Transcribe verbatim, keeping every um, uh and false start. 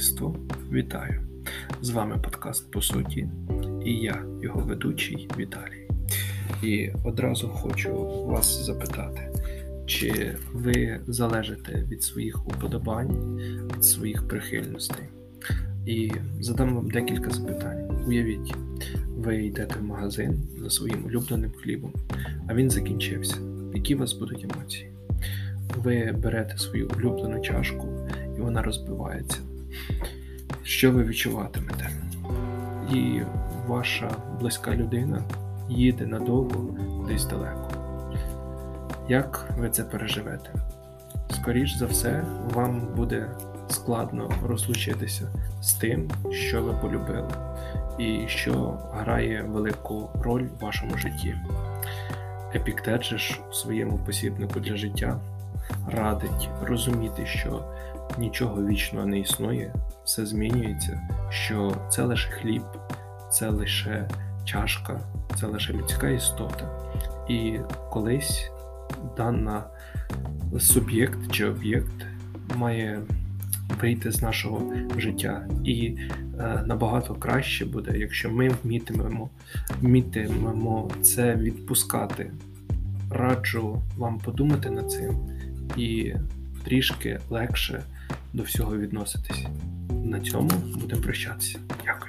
Товариство, вітаю! З вами подкаст «По суті» і я, його ведучий Віталій. І одразу хочу вас запитати, чи ви залежите від своїх уподобань, від своїх прихильностей? І задам вам декілька запитань. Уявіть, ви йдете в магазин за своїм улюбленим хлібом, а він закінчився. Які у вас будуть емоції? Ви берете свою улюблену чашку, і вона розбивається. Що ви відчуватимете? І ваша близька людина їде надовго десь далеко. Як ви це переживете? Скоріш за все, вам буде складно розлучитися з тим, що ви полюбили, і що грає велику роль в вашому житті. Епіктет же ж у своєму посібнику для життя радить розуміти, що нічого вічного не існує, все змінюється, що це лише хліб, це лише чашка, це лише людська істота. І колись даний суб'єкт чи об'єкт має вийти з нашого життя. І е, набагато краще буде, якщо ми вмітимемо, вмітимемо це відпускати. Раджу вам подумати над цим і трішки легше до всього відноситись. На цьому будемо прощатися. Дякую.